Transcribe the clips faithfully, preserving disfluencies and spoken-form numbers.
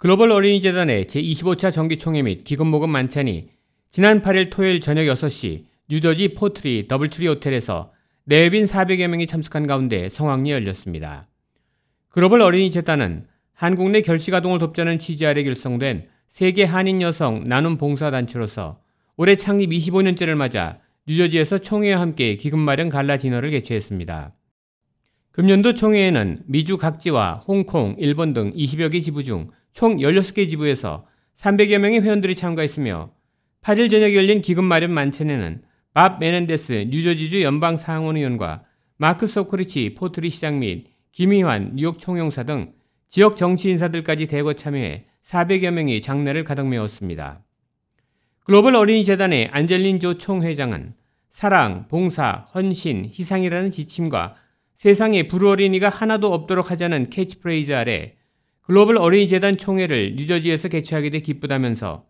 글로벌 어린이재단의 제이십오 차 정기총회 및 기금모금 만찬이 지난 팔 일 토요일 저녁 여섯 시 뉴저지 포트리 더블트리 호텔에서 내외빈 사백여 명이 참석한 가운데 성황리에 열렸습니다. 글로벌 어린이재단은 한국 내 결식아동을 돕자는 취지 아래 결성된 세계 한인 여성 나눔 봉사단체로서 올해 창립 이십오 년째를 맞아 뉴저지에서 총회와 함께 기금 마련 갈라 디너를 개최했습니다. 금년도 총회에는 미주 각지와 홍콩, 일본 등 이십여 개 지부 중 총 열여섯 개 지부에서 삼백여 명의 회원들이 참가했으며 팔 일 저녁에 열린 기금 마련 만찬에는 밥 메넨데스 뉴저지주 연방 상원의원과 마크 소코리치 포트리 시장 및 김희환 뉴욕 총영사 등 지역 정치 인사들까지 대거 참여해 사백여 명이 장례를 가득 메웠습니다. 글로벌 어린이재단의 안젤린 조 총회장은 사랑, 봉사, 헌신, 희생이라는 지침과 세상에 불우어린이가 하나도 없도록 하자는 캐치프레이즈 아래 글로벌 어린이재단 총회를 뉴저지에서 개최하게 돼 기쁘다면서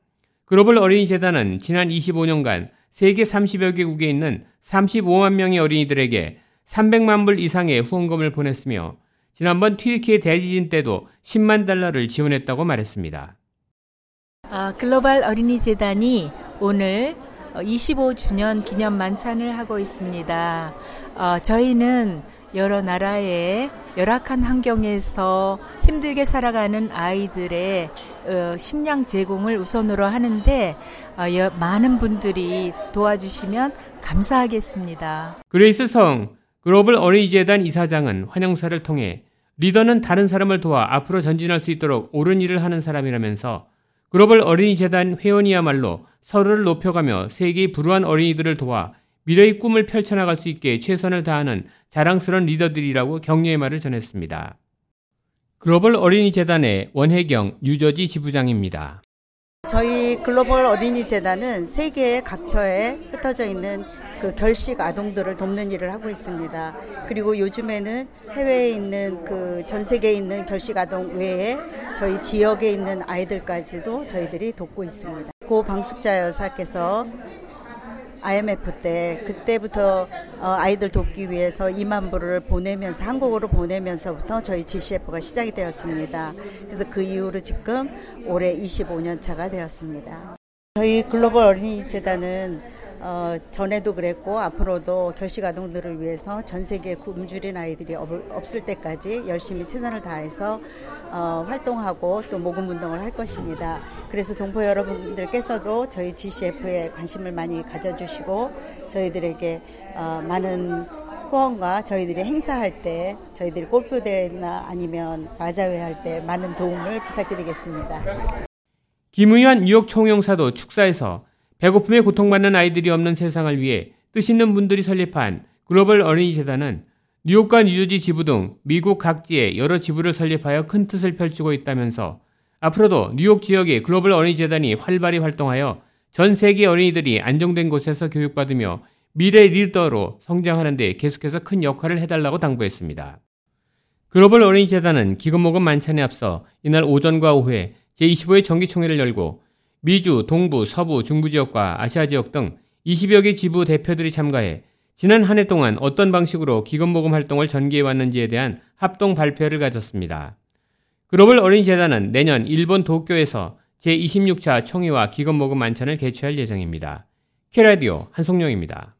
글로벌 어린이재단은 지난 이십오 년간 세계 삼십여 개국에 있는 삼십오만 명의 어린이들에게 삼백만 불 이상의 후원금을 보냈으며 지난번 튀르키예 대지진 때도 십만 달러를 지원했다고 말했습니다. 아, 글로벌 어린이재단이 오늘 이십오 주년 기념 만찬을 하고 있습니다. 어, 저희는 여러 나라의 열악한 환경에서 힘들게 살아가는 아이들의 식량 제공을 우선으로 하는데 많은 분들이 도와주시면 감사하겠습니다. 그레이스 성 글로벌 어린이재단 이사장은 환영사를 통해 리더는 다른 사람을 도와 앞으로 전진할 수 있도록 옳은 일을 하는 사람이라면서 글로벌 어린이재단 회원이야말로 서로를 높여가며 세계의 불우한 어린이들을 도와 미래의 꿈을 펼쳐나갈 수 있게 최선을 다하는 자랑스러운 리더들이라고 격려의 말을 전했습니다. 글로벌 어린이재단의 원혜경 뉴저지 지부장입니다. 저희 글로벌 어린이재단은 세계 각처에 흩어져 있는 그 결식 아동들을 돕는 일을 하고 있습니다. 그리고 요즘에는 해외에 있는 그 전 세계에 있는 결식 아동 외에 저희 지역에 있는 아이들까지도 저희들이 돕고 있습니다. 고 방숙자 여사께서 아이엠에프 때 그때부터 아이들 돕기 위해서 이만 불을 보내면서 한국으로 보내면서부터 저희 지씨에프가 시작이 되었습니다. 그래서 그 이후로 지금 올해 이십오 년 차가 되었습니다. 저희 글로벌 어린이재단은 어, 전에도 그랬고 앞으로도 결식 아동들을 위해서 전 세계에 굶주린 아이들이 없을 때까지 열심히 최선을 다해서 어, 활동하고 또 모금 운동을 할 것입니다. 그래서 동포 여러분들께서도 저희 지씨에프에 관심을 많이 가져주시고 저희들에게 어, 많은 후원과 저희들이 행사할 때 저희들이 골프 대회나 아니면 마자회 할 때 많은 도움을 부탁드리겠습니다. 김의환 뉴욕 총영사도 축사에서 배고픔에 고통받는 아이들이 없는 세상을 위해 뜻 있는 분들이 설립한 글로벌 어린이재단은 뉴욕과 뉴저지 지부 등 미국 각지에 여러 지부를 설립하여 큰 뜻을 펼치고 있다면서 앞으로도 뉴욕 지역의 글로벌 어린이재단이 활발히 활동하여 전 세계 어린이들이 안정된 곳에서 교육받으며 미래의 리더로 성장하는 데 계속해서 큰 역할을 해달라고 당부했습니다. 글로벌 어린이재단은 기금 모금 만찬에 앞서 이날 오전과 오후에 제이십오 회 정기총회를 열고 미주, 동부, 서부, 중부 지역과 아시아 지역 등 이십여 개 지부 대표들이 참가해 지난 한 해 동안 어떤 방식으로 기금 모금 활동을 전개해 왔는지에 대한 합동 발표회를 가졌습니다. 글로벌 어린이재단은 내년 일본 도쿄에서 제이십육 차 총회와 기금 모금 만찬을 개최할 예정입니다. K라디오 한송영입니다.